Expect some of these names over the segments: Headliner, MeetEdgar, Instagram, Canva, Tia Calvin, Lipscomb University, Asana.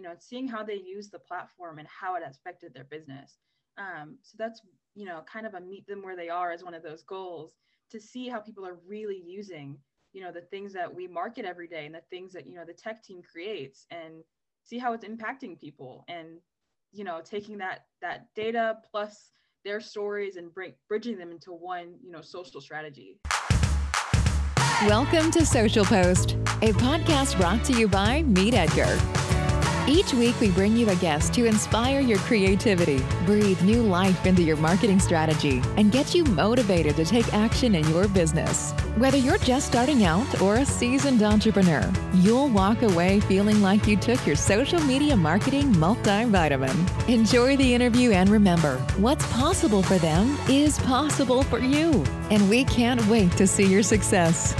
you know, seeing how they use the platform and how it affected their business. So that's, you know, kind of a meet them where they are as one of those goals to see how people are really using, you know, the things that we market every day and the things that, you know, the tech team creates, and see how it's impacting people. And, you know, taking that data plus their stories and bridging them into one, you know, social strategy. Welcome to Social Post, a podcast brought to you by MeetEdgar. Each week, we bring you a guest to inspire your creativity, breathe new life into your marketing strategy, and get you motivated to take action in your business. Whether you're just starting out or a seasoned entrepreneur, you'll walk away feeling like you took your social media marketing multivitamin. Enjoy the interview and remember, what's possible for them is possible for you. And we can't wait to see your success.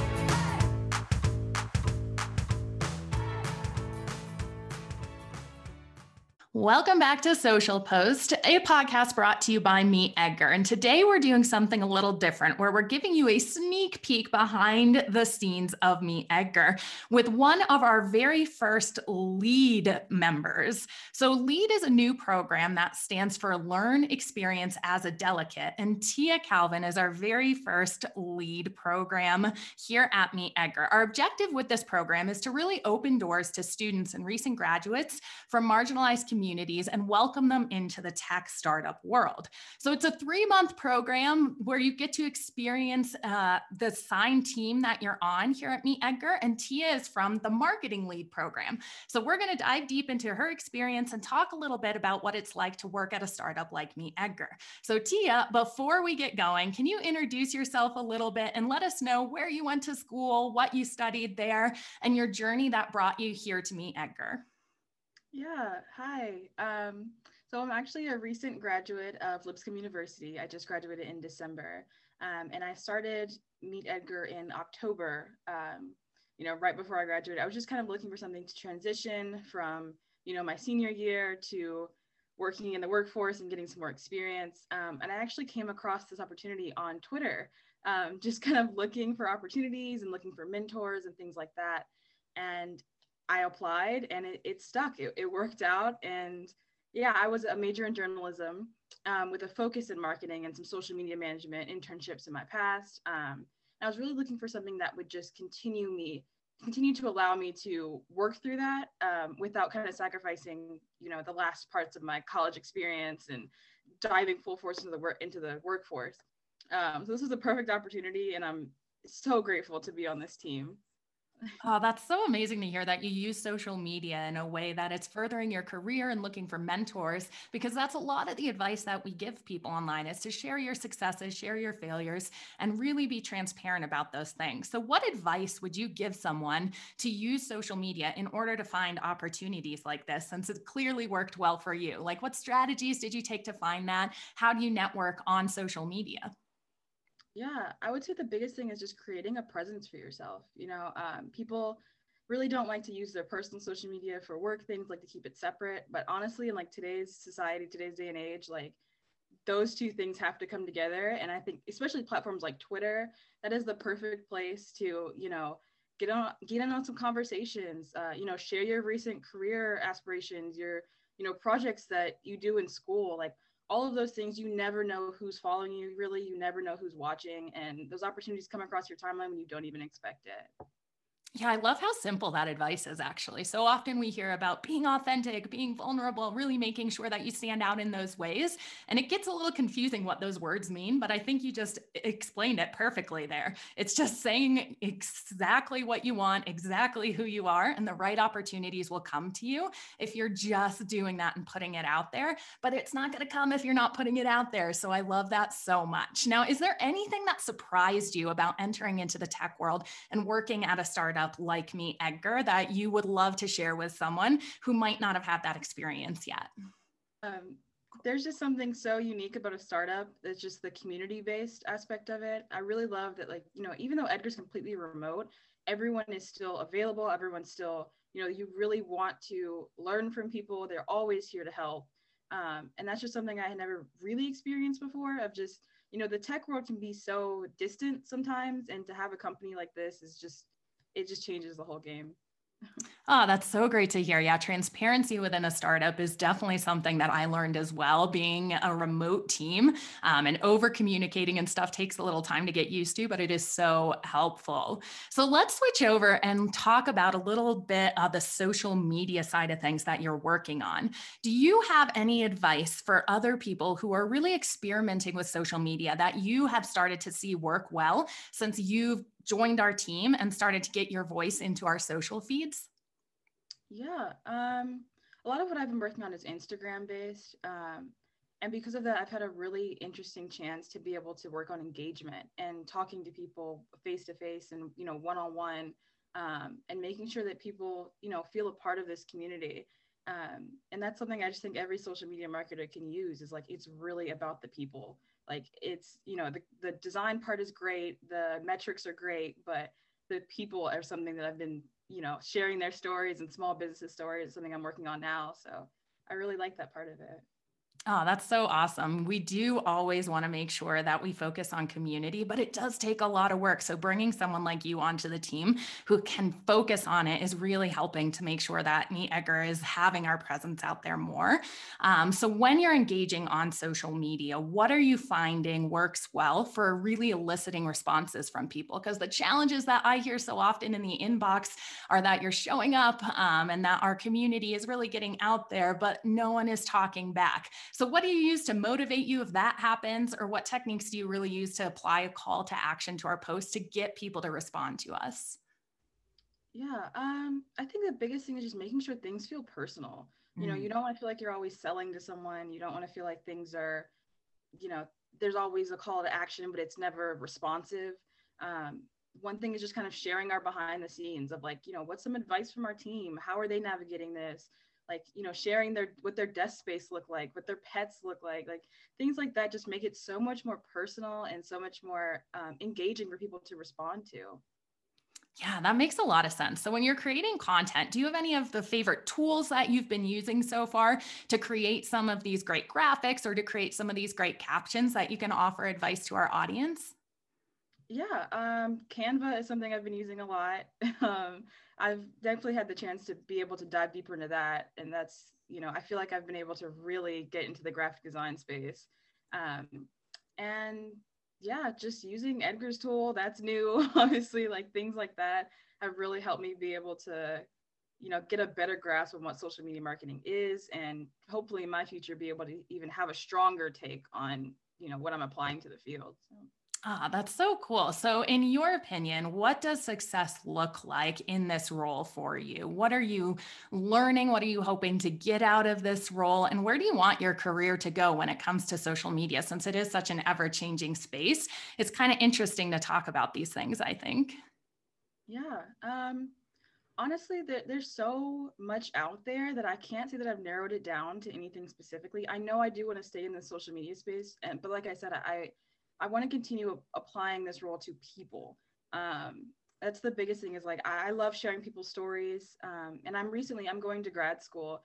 Welcome back to Social Post, a podcast brought to you by MeetEdgar. And today we're doing something a little different, where we're giving you a sneak peek behind the scenes of MeetEdgar with one of our very first LEAD members. So LEAD is a new program that stands for Learn Experience as a Delegate. And Tia Calvin is our very first LEAD program here at MeetEdgar. Our objective with this program is to really open doors to students and recent graduates from marginalized communities and welcome them into the tech startup world. So it's a 3-month program where you get to experience the assigned team that you're on here at MeetEdgar, and Tia is from the Marketing Lead program. So we're going to dive deep into her experience and talk a little bit about what it's like to work at a startup like MeetEdgar. So Tia, before we get going, can you introduce yourself a little bit and let us know where you went to school, what you studied there, and your journey that brought you here to MeetEdgar? Yeah, hi. So I'm actually a recent graduate of Lipscomb University. I just graduated in December, and I started MeetEdgar in October, you know, right before I graduated. I was just kind of looking for something to transition from, you know, my senior year to working in the workforce and getting some more experience. And I actually came across this opportunity on Twitter, just kind of looking for opportunities and looking for mentors and things like that. And I applied and it stuck. It worked out. And yeah, I was a major in journalism with a focus in marketing and some social media management internships in my past. I was really looking for something that would just continue to allow me to work through that without kind of sacrificing, you know, the last parts of my college experience and diving full force into the workforce. So this was a perfect opportunity, and I'm so grateful to be on this team. Oh, that's so amazing to hear that you use social media in a way that it's furthering your career and looking for mentors, because that's a lot of the advice that we give people online is to share your successes, share your failures, and really be transparent about those things. So what advice would you give someone to use social media in order to find opportunities like this, since it clearly worked well for you? Like, what strategies did you take to find that? How do you network on social media? Yeah, I would say the biggest thing is just creating a presence for yourself. You know, people really don't like to use their personal social media for work things, like to keep it separate. But honestly, in like today's society, today's day and age, like those two things have to come together. And I think especially platforms like Twitter, that is the perfect place to, you know, get in on some conversations, you know, share your recent career aspirations, your, you know, projects that you do in school, like all of those things. You never know who's following you, really. You never know who's watching, and those opportunities come across your timeline when you don't even expect it. Yeah, I love how simple that advice is, actually. So often we hear about being authentic, being vulnerable, really making sure that you stand out in those ways. And it gets a little confusing what those words mean, but I think you just explained it perfectly there. It's just saying exactly what you want, exactly who you are, and the right opportunities will come to you if you're just doing that and putting it out there. But it's not going to come if you're not putting it out there. So I love that so much. Now, is there anything that surprised you about entering into the tech world and working at a startup like MeetEdgar that you would love to share with someone who might not have had that experience yet? There's just something so unique about a startup. That's just the community-based aspect of it. I really love that, like, you know, even though Edgar's completely remote, everyone is still available. Everyone's still, you know, you really want to learn from people. They're always here to help. And that's just something I had never really experienced before, of just, you know, the tech world can be so distant sometimes. And to have a company like this is just, it just changes the whole game. Oh, that's so great to hear. Yeah, transparency within a startup is definitely something that I learned as well, being a remote team, and over communicating and stuff takes a little time to get used to, but it is so helpful. So let's switch over and talk about a little bit of the social media side of things that you're working on. Do you have any advice for other people who are really experimenting with social media that you have started to see work well since you've joined our team and started to get your voice into our social feeds? Yeah, a lot of what I've been working on is Instagram based. And because of that, I've had a really interesting chance to be able to work on engagement and talking to people face to face and, you know, one-on-one, and making sure that people, you know, feel a part of this community. And that's something I just think every social media marketer can use, is like, it's really about the people. Like, it's, you know, the design part is great, the metrics are great, but the people are something that I've been, you know, sharing their stories and small businesses' stories, something I'm working on now. So I really like that part of it. Oh, that's so awesome. We do always want to make sure that we focus on community, but it does take a lot of work. So bringing someone like you onto the team who can focus on it is really helping to make sure that MeetEdgar is having our presence out there more. So when you're engaging on social media, what are you finding works well for really eliciting responses from people? Because the challenges that I hear so often in the inbox are that you're showing up, and that our community is really getting out there, but no one is talking back. So what do you use to motivate you if that happens, or what techniques do you really use to apply a call to action to our posts to get people to respond to us? Yeah, I think the biggest thing is just making sure things feel personal. You know, you don't want to feel like you're always selling to someone. You don't want to feel like things are, you know, there's always a call to action, but it's never responsive. One thing is just kind of sharing our behind the scenes of, like, you know, what's some advice from our team? How are they navigating this? Like, you know, sharing what their desk space look like, what their pets look like things like that just make it so much more personal and so much more engaging for people to respond to. Yeah, that makes a lot of sense. So when you're creating content, do you have any of the favorite tools that you've been using so far to create some of these great graphics or to create some of these great captions that you can offer advice to our audience? Yeah, Canva is something I've been using a lot. I've definitely had the chance to be able to dive deeper into that. And that's, you know, I feel like I've been able to really get into the graphic design space. And yeah, just using Edgar's tool, that's new, obviously, like things like that have really helped me be able to, you know, get a better grasp on what social media marketing is, and hopefully in my future be able to even have a stronger take on, you know, what I'm applying to the field. So. Ah, that's so cool. So in your opinion, what does success look like in this role for you? What are you learning? What are you hoping to get out of this role? And where do you want your career to go when it comes to social media? Since it is such an ever-changing space, it's kind of interesting to talk about these things, I think. Yeah. Honestly, there's so much out there that I can't say that I've narrowed it down to anything specifically. I know I do want to stay in the social media space, but like I said, I want to continue applying this role to people. That's the biggest thing, is like, I love sharing people's stories. And I'm going to grad school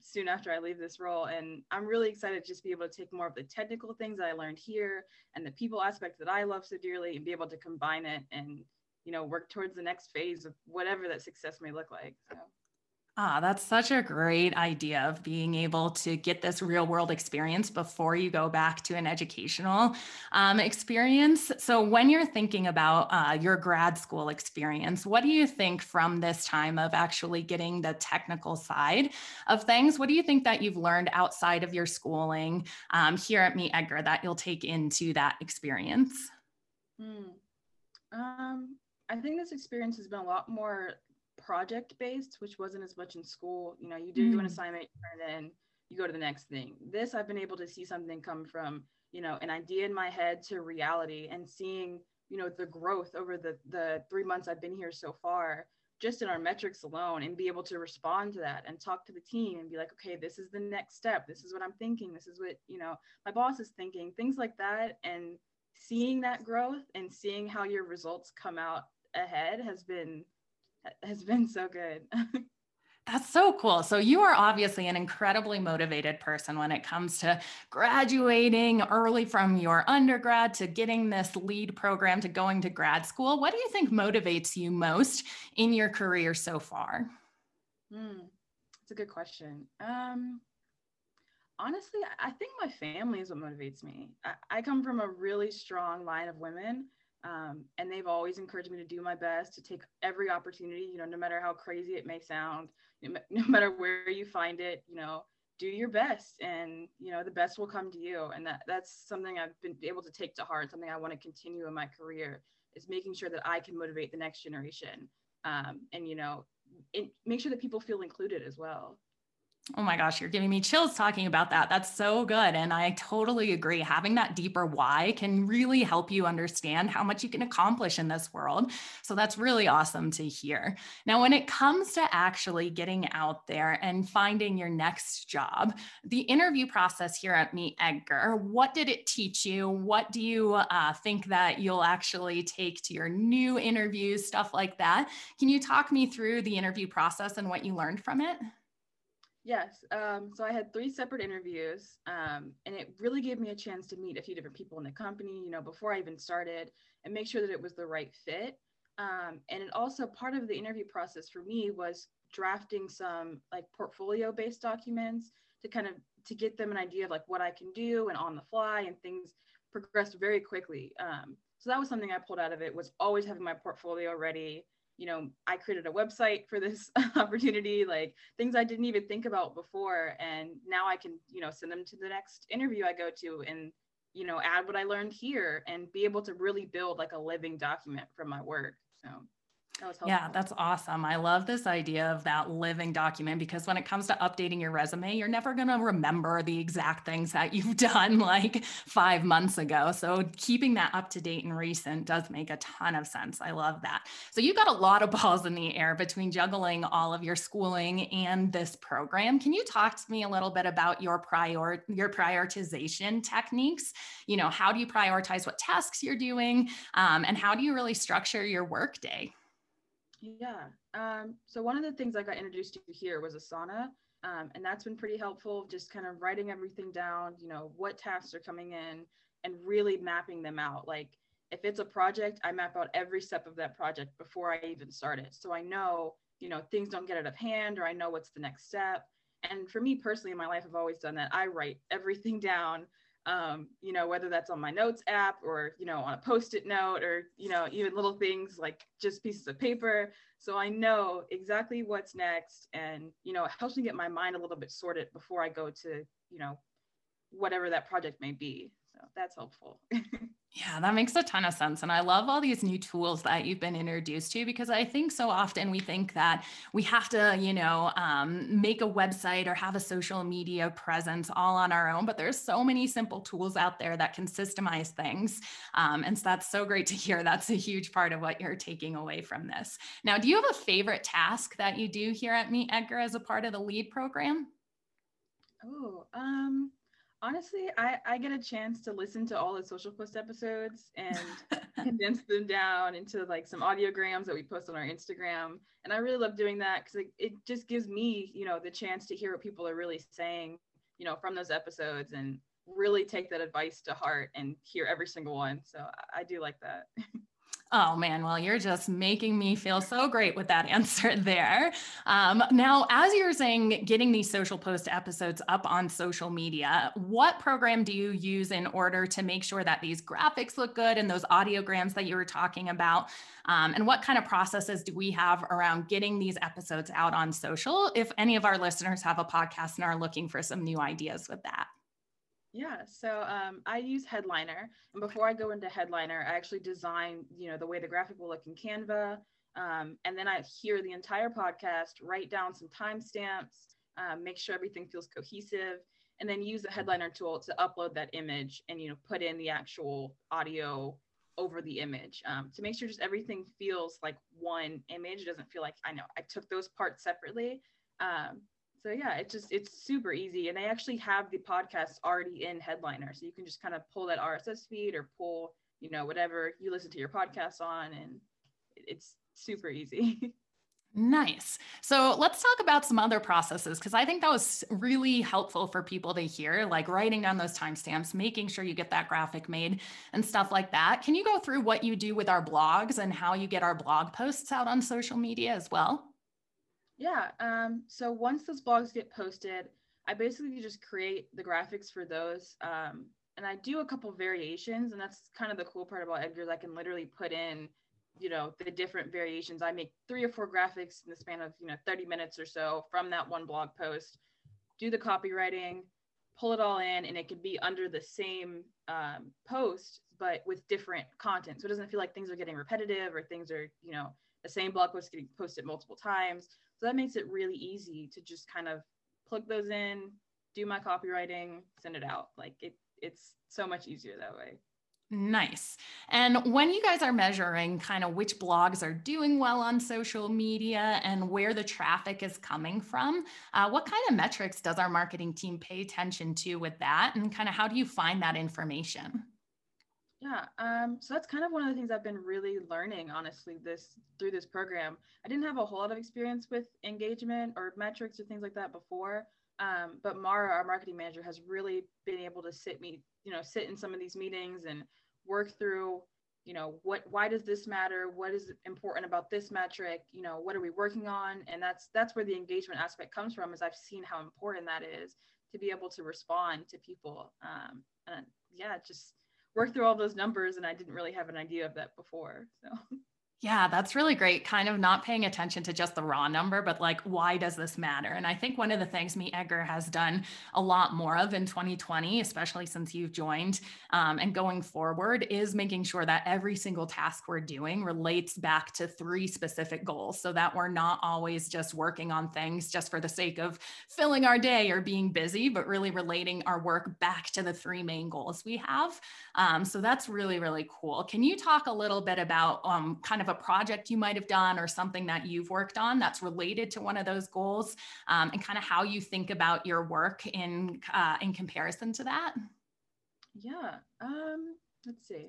soon after I leave this role. And I'm really excited to just be able to take more of the technical things that I learned here and the people aspect that I love so dearly, and be able to combine it and, you know, work towards the next phase of whatever that success may look like. So. Ah, that's such a great idea of being able to get this real world experience before you go back to an educational experience. So when you're thinking about your grad school experience, what do you think from this time of actually getting the technical side of things? What do you think that you've learned outside of your schooling here at MeetEdgar that you'll take into that experience? I think this experience has been a lot more project-based, which wasn't as much in school. You know, you do an assignment, and then you go to the next thing. This, I've been able to see something come from, you know, an idea in my head to reality, and seeing, you know, the growth over the 3 months I've been here so far, just in our metrics alone, and be able to respond to that and talk to the team and be like, okay, this is the next step. This is what I'm thinking. This is what, you know, my boss is thinking, things like that. And seeing that growth and seeing how your results come out ahead has been so good. That's so cool. So you are obviously an incredibly motivated person when it comes to graduating early from your undergrad to getting this lead program to going to grad school. What do you think motivates you most in your career so far? That's a good question. Honestly, I think my family is what motivates me. I come from a really strong line of women, and they've always encouraged me to do my best, to take every opportunity, you know, no matter how crazy it may sound, no matter where you find it, you know, do your best and, you know, the best will come to you. And that's something I've been able to take to heart, something I want to continue in my career, is making sure that I can motivate the next generation, and, you know, make sure that people feel included as well. Oh my gosh, you're giving me chills talking about that. That's so good. And I totally agree. Having that deeper why can really help you understand how much you can accomplish in this world. So that's really awesome to hear. Now, when it comes to actually getting out there and finding your next job, the interview process here at MeetEdgar, what did it teach you? What do you think that you'll actually take to your new interviews, stuff like that? Can you talk me through the interview process and what you learned from it? Yes. So I had 3 separate interviews, and it really gave me a chance to meet a few different people in the company, you know, before I even started, and make sure that it was the right fit. And it also, part of the interview process for me was drafting some like portfolio-based documents to get them an idea of like what I can do, and on the fly, and things progressed very quickly. So that was something I pulled out of it, was always having my portfolio ready. You know, I created a website for this opportunity, like things I didn't even think about before. And now I can, you know, send them to the next interview I go to and, you know, add what I learned here and be able to really build like a living document from my work. So that was helpful. Yeah, that's awesome. I love this idea of that living document, because when it comes to updating your resume, you're never going to remember the exact things that you've done like 5 months ago. So keeping that up to date and recent does make a ton of sense. I love that. So you've got a lot of balls in the air between juggling all of your schooling and this program. Can you talk to me a little bit about your prioritization techniques? You know, how do you prioritize what tasks you're doing, and how do you really structure your workday? Yeah. So one of the things I got introduced to here was Asana. And that's been pretty helpful, just kind of writing everything down, you know, what tasks are coming in and really mapping them out. Like if it's a project, I map out every step of that project before I even start it. So I know, you know, things don't get out of hand, or I know what's the next step. And for me personally in my life, I've always done that. I write everything down, you know, whether that's on my notes app or, you know, on a Post-it note or, you know, even little things like just pieces of paper. So I know exactly what's next. And, you know, it helps me get my mind a little bit sorted before I go to, you know, whatever that project may be. So that's helpful. Yeah, that makes a ton of sense. And I love all these new tools that you've been introduced to, because I think so often we think that we have to, you know, make a website or have a social media presence all on our own, but there's so many simple tools out there that can systemize things. And so that's so great to hear. That's a huge part of what you're taking away from this. Now, do you have a favorite task that you do here at MeetEdgar as a part of the LEAD program? Oh, honestly, I get a chance to listen to all the Social Post episodes and condense them down into like some audiograms that we post on our Instagram. And I really love doing that because it just gives me, you know, the chance to hear what people are really saying, you know, from those episodes, and really take that advice to heart and hear every single one. So I do like that. Oh man, well, you're just making me feel so great with that answer there. Now, as you were saying, getting these Social Post episodes up on social media, what program do you use in order to make sure that these graphics look good and those audiograms that you were talking about? And what kind of processes do we have around getting these episodes out on social, if any of our listeners have a podcast and are looking for some new ideas with that? Yeah, so I use Headliner, and before I go into Headliner, I actually design, you know, the way the graphic will look in Canva, and then I hear the entire podcast, write down some timestamps, make sure everything feels cohesive, and then use the Headliner tool to upload that image and, you know, put in the actual audio over the image to make sure just everything feels like one image. It doesn't feel like, I know, I took those parts separately. So yeah, it's super easy. And they actually have the podcast already in Headliner. So you can just kind of pull that RSS feed or pull, you know, whatever you listen to your podcast on, and it's super easy. Nice. So let's talk about some other processes, because I think that was really helpful for people to hear, like writing down those timestamps, making sure you get that graphic made and stuff like that. Can you go through what you do with our blogs and how you get our blog posts out on social media as well? Yeah. So once those blogs get posted, I basically just create the graphics for those. And I do a couple variations, and that's kind of the cool part about Edgar. I can literally put in, you know, the different variations. I make 3 or 4 graphics in the span of, 30 minutes or so from that one blog post, do the copywriting, pull it all in, and it could be under the same post, but with different content. So it doesn't feel like things are getting repetitive or things are, the same blog post getting posted multiple times. So that makes it really easy to just kind of plug those in, do my copywriting, send it out. Like it's so much easier that way. Nice. And when you guys are measuring kind of which blogs are doing well on social media and where the traffic is coming from, what kind of metrics does our marketing team pay attention to with that? And kind of how do you find that information? Yeah, so that's kind of one of the things I've been really learning, honestly, through this program. I didn't have a whole lot of experience with engagement or metrics or things like that before. But Mara, our marketing manager, has really been able to sit in some of these meetings and work through, why does this matter? What is important about this metric? What are we working on? And that's where the engagement aspect comes from, is I've seen how important that is to be able to respond to people. And yeah, just work through all those numbers. And I didn't really have an idea of that before, so. Yeah, that's really great. Kind of not paying attention to just the raw number, but like, why does this matter? And I think one of the things MeetEdgar has done a lot more of in 2020, especially since you've joined and going forward, is making sure that every single task we're doing relates back to 3 specific goals, so that we're not always just working on things just for the sake of filling our day or being busy, but really relating our work back to the 3 main goals we have. So that's really, really cool. Can you talk a little bit about kind of a project you might have done or something that you've worked on that's related to one of those goals, and kind of how you think about your work in comparison to that? Yeah, let's see.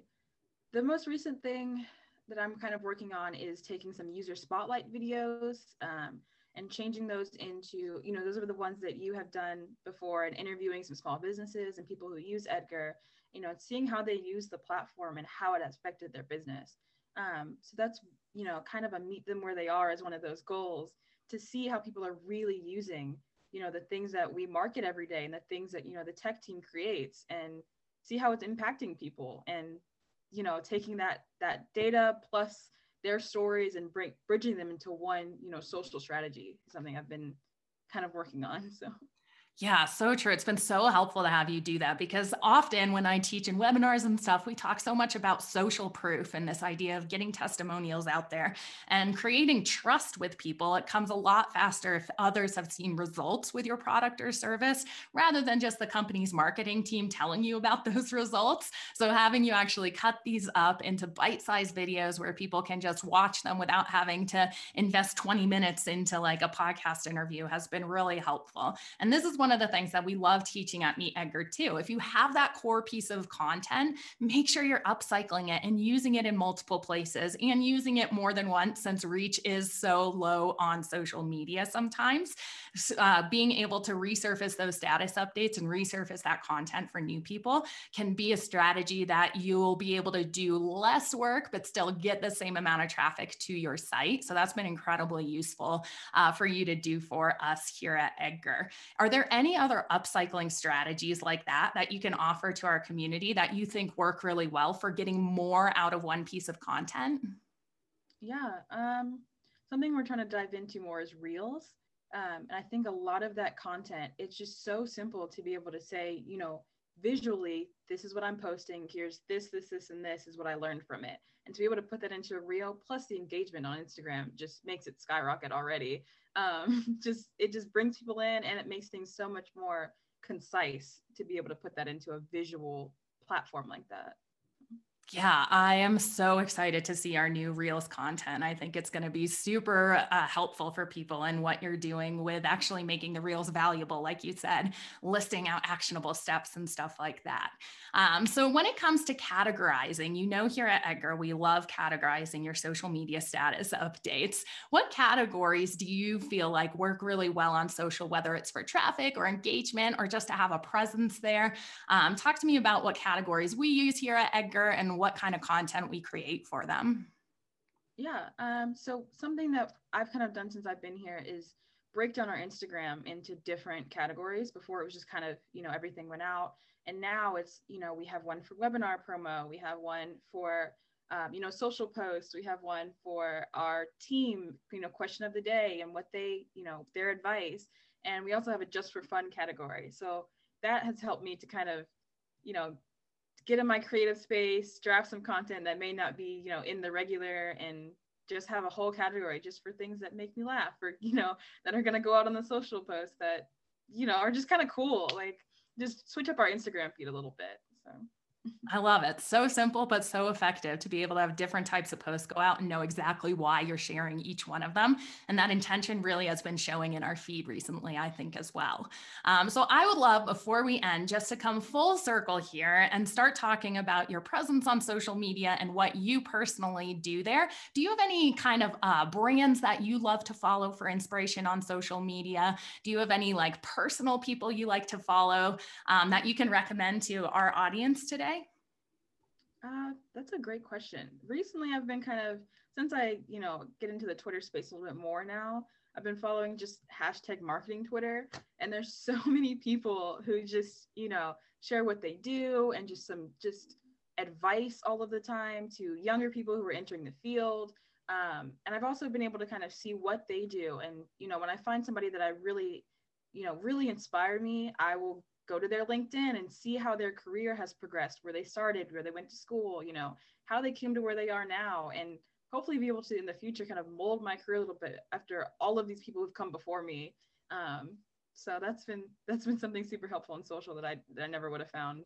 The most recent thing that I'm kind of working on is taking some user spotlight videos and changing those into, those are the ones that you have done before, and interviewing some small businesses and people who use Edgar, and seeing how they use the platform and how it affected their business. So that's, kind of a meet them where they are as one of those goals, to see how people are really using, the things that we market every day and the things that, the tech team creates, and see how it's impacting people, and, taking that data plus their stories and bridging them into one, social strategy, something I've been kind of working on. So. Yeah, so true. It's been so helpful to have you do that, because often when I teach in webinars and stuff, we talk so much about social proof and this idea of getting testimonials out there and creating trust with people. It comes a lot faster if others have seen results with your product or service, rather than just the company's marketing team telling you about those results. So having you actually cut these up into bite-sized videos where people can just watch them without having to invest 20 minutes into like a podcast interview has been really helpful. And this is one of the things that we love teaching at MeetEdgar too. If you have that core piece of content, make sure you're upcycling it and using it in multiple places and using it more than once, since reach is so low on social media sometimes. Being able to resurface those status updates and resurface that content for new people can be a strategy that you'll be able to do less work, but still get the same amount of traffic to your site. So that's been incredibly useful for you to do for us here at Edgar. Are there any other upcycling strategies like that you can offer to our community that you think work really well for getting more out of one piece of content? Yeah, something we're trying to dive into more is Reels. And I think a lot of that content, it's just so simple to be able to say, visually, this is what I'm posting. Here's this, and this is what I learned from it. And to be able to put that into a reel, plus the engagement on Instagram just makes it skyrocket already. It just brings people in, and it makes things so much more concise to be able to put that into a visual platform like that. Yeah, I am so excited to see our new Reels content. I think it's going to be super helpful for people, and what you're doing with actually making the Reels valuable, like you said, listing out actionable steps and stuff like that. So when it comes to categorizing, here at Edgar, we love categorizing your social media status updates. What categories do you feel like work really well on social, whether it's for traffic or engagement or just to have a presence there? Talk to me about what categories we use here at Edgar and what kind of content we create for them. Yeah. So something that I've kind of done since I've been here is break down our Instagram into different categories. Before it was just kind of, you know, everything went out. And now it's, you know, we have one for webinar promo. We have one for, you know, social posts. We have one for our team, you know, question of the day and what they, you know, their advice. And we also have a just for fun category. So that has helped me to kind of, you know, get in my creative space, draft some content that may not be, you know, in the regular, and just have a whole category just for things that make me laugh, or, you know, that are going to go out on the social posts that, you know, are just kind of cool. Like, just switch up our Instagram feed a little bit. So I love it. So simple, but so effective to be able to have different types of posts go out and know exactly why you're sharing each one of them. And that intention really has been showing in our feed recently, I think, as well. So I would love, before we end, just to come full circle here and start talking about your presence on social media and what you personally do there. Do you have any kind of brands that you love to follow for inspiration on social media? Do you have any like personal people you like to follow that you can recommend to our audience today? That's a great question. Recently, I've been kind of, since I, you know, get into the Twitter space a little bit more now, I've been following just hashtag marketing Twitter. And there's so many people who just, you know, share what they do and just some just advice all of the time to younger people who are entering the field. And I've also been able to kind of see what they do. And, you know, when I find somebody that I really, you know, really inspired me, I will go to their LinkedIn and see how their career has progressed, where they started, where they went to school, you know, how they came to where they are now, and hopefully be able to in the future kind of mold my career a little bit after all of these people who've come before me. So that's been something super helpful in social that I never would have found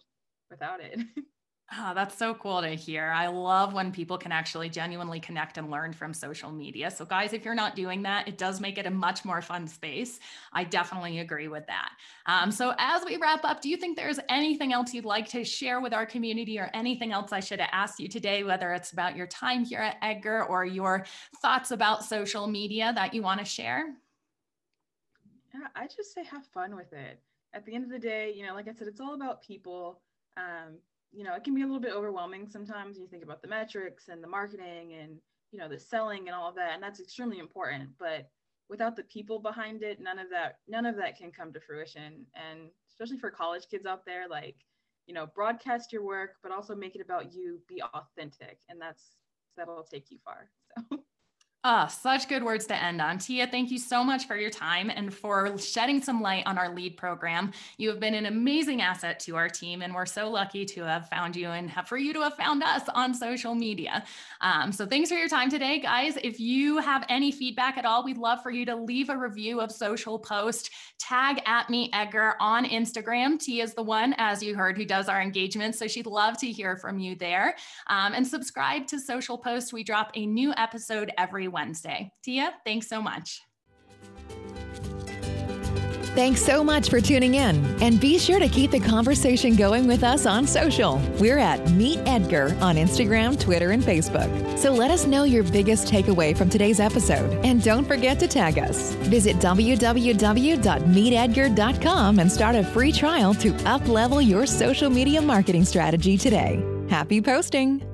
without it. Oh, that's so cool to hear. I love when people can actually genuinely connect and learn from social media. So guys, if you're not doing that, it does make it a much more fun space. I definitely agree with that. So as we wrap up, do you think there's anything else you'd like to share with our community, or anything else I should have asked you today, whether it's about your time here at Edgar or your thoughts about social media that you want to share? Yeah, I just say have fun with it. At the end of the day, you know, like I said, it's all about people. You know, it can be a little bit overwhelming sometimes. You think about the metrics and the marketing and, you know, the selling and all of that, and that's extremely important, but without the people behind it, none of that can come to fruition. And especially for college kids out there, like, you know, broadcast your work, but also make it about you, be authentic, and that'll take you far. So oh, such good words to end on. Tia, thank you so much for your time and for shedding some light on our LEAD program. You have been an amazing asset to our team, and we're so lucky to have found you and for you to have found us on social media. So thanks for your time today, guys. If you have any feedback at all, we'd love for you to leave a review of social post, tag @MeetEdgar on Instagram. Tia is the one, as you heard, who does our engagement, so she'd love to hear from you there. And subscribe to social post. We drop a new episode every Wednesday. Tia, thanks so much. Thanks so much for tuning in, and be sure to keep the conversation going with us on social. We're at MeetEdgar on Instagram, Twitter, and Facebook. So let us know your biggest takeaway from today's episode, and don't forget to tag us. Visit www.meetedgar.com and start a free trial to up-level your social media marketing strategy today. Happy posting!